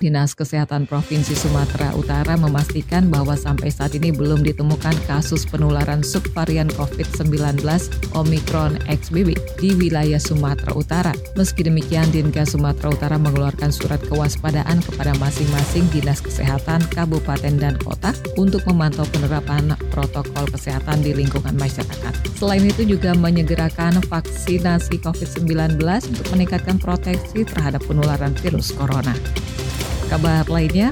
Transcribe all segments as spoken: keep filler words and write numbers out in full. Dinas Kesehatan Provinsi Sumatera Utara memastikan bahwa sampai saat ini belum ditemukan kasus penularan subvarian covid sembilan belas Omicron X B B di wilayah Sumatera Utara. Meski demikian, Dinkes Sumatera Utara mengeluarkan surat kewaspadaan kepada masing-masing Dinas Kesehatan Kabupaten dan Kota untuk memantau penerapan protokol kesehatan di lingkungan masyarakat. Selain itu juga menyegerakan vaksinasi covid sembilan belas untuk meningkatkan proteksi terhadap penularan virus corona. Kabar lainnya,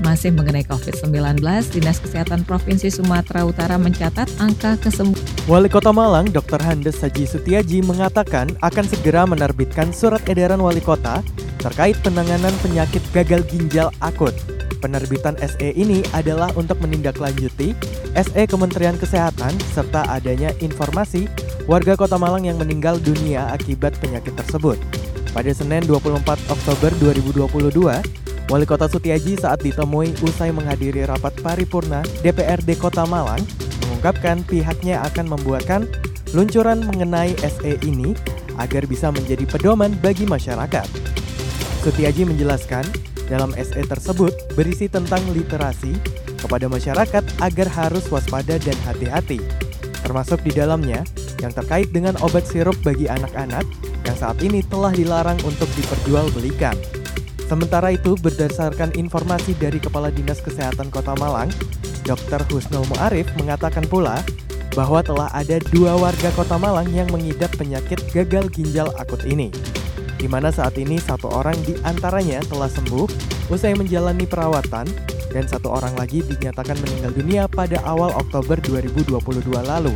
masih mengenai covid sembilan belas, Dinas Kesehatan Provinsi Sumatera Utara mencatat angka kesembuhan. Wali Kota Malang, Doktor Handes Saji Sutiaji mengatakan akan segera menerbitkan surat edaran Wali Kota terkait penanganan penyakit gagal ginjal akut. Penerbitan S E ini adalah untuk menindaklanjuti S E Kementerian Kesehatan serta adanya informasi warga Kota Malang yang meninggal dunia akibat penyakit tersebut. Pada Senin dua puluh empat Oktober dua ribu dua puluh dua, Wali Kota Sutiaji saat ditemui usai menghadiri rapat paripurna D P R D Kota Malang mengungkapkan pihaknya akan membuatkan luncuran mengenai S E ini agar bisa menjadi pedoman bagi masyarakat. Sutiaji menjelaskan dalam S E tersebut berisi tentang literasi kepada masyarakat agar harus waspada dan hati-hati, termasuk di dalamnya yang terkait dengan obat sirup bagi anak-anak yang saat ini telah dilarang untuk diperjualbelikan. Sementara itu, berdasarkan informasi dari Kepala Dinas Kesehatan Kota Malang, Doktor Husnul Mu'arif mengatakan pula bahwa telah ada dua warga Kota Malang yang mengidap penyakit gagal ginjal akut ini, di mana saat ini satu orang di antaranya telah sembuh usai menjalani perawatan dan satu orang lagi dinyatakan meninggal dunia pada awal Oktober dua ribu dua puluh dua lalu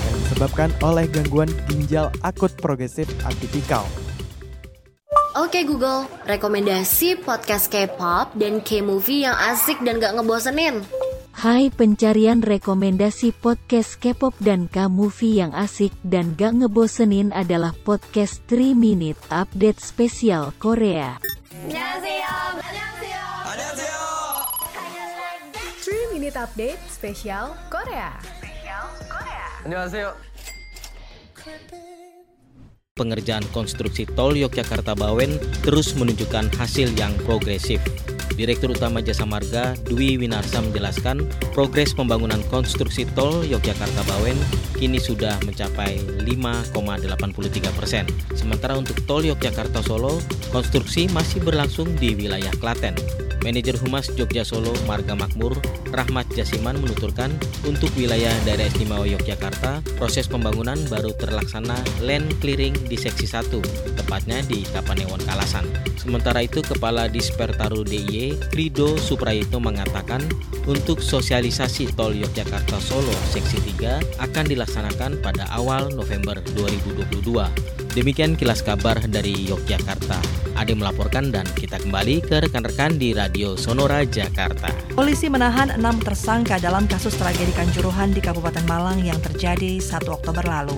yang disebabkan oleh gangguan ginjal akut progresif atipikal. Oke Google, rekomendasi podcast K-pop dan K-movie yang asik dan gak ngebosenin. Hai pencarian rekomendasi podcast K-pop dan K-movie yang asik dan gak ngebosenin adalah podcast three minute Update Spesial Korea. 안녕하세요. 안녕하세요. 안녕하세요. three minute Update Spesial Korea. Spesial Korea. 안녕하세요. Pengerjaan konstruksi tol Yogyakarta-Bawen terus menunjukkan hasil yang progresif. Direktur Utama Jasa Marga, Dwi Winarsam menjelaskan, progres pembangunan konstruksi tol Yogyakarta-Bawen kini sudah mencapai lima koma delapan tiga persen. Sementara untuk tol Yogyakarta-Solo, konstruksi masih berlangsung di wilayah Klaten. Manajer Humas Jogja Solo Marga Makmur, Rahmat Jasiman menuturkan, untuk wilayah daerah istimewa Yogyakarta, proses pembangunan baru terlaksana land clearing di seksi satu, tepatnya di Kapanewon Kalasan. Sementara itu, Kepala Dispertaru D I Y, Trido Suprayto mengatakan, untuk sosialisasi tol Yogyakarta Solo seksi tiga akan dilaksanakan pada awal November dua ribu dua puluh dua. Demikian kilas kabar dari Yogyakarta. Ade melaporkan dan kita kembali ke rekan-rekan di Radio Radio Sonora Jakarta. Polisi menahan enam tersangka dalam kasus tragedi Kanjuruhan di Kabupaten Malang yang terjadi satu Oktober lalu.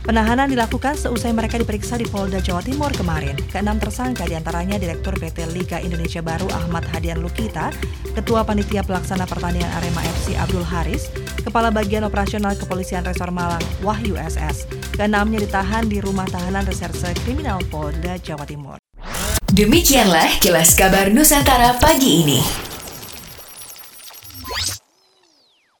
Penahanan dilakukan seusai mereka diperiksa di Polda Jawa Timur kemarin. Keenam tersangka diantaranya Direktur P T Liga Indonesia Baru Ahmad Hadian Lukita, Ketua Panitia Pelaksana Pertandingan Arema F C Abdul Haris, Kepala Bagian Operasional Kepolisian Resor Malang Wahyu S S. Keenamnya ditahan di Rumah Tahanan Reserse Kriminal Polda Jawa Timur. Demikianlah kilas kabar Nusantara pagi ini.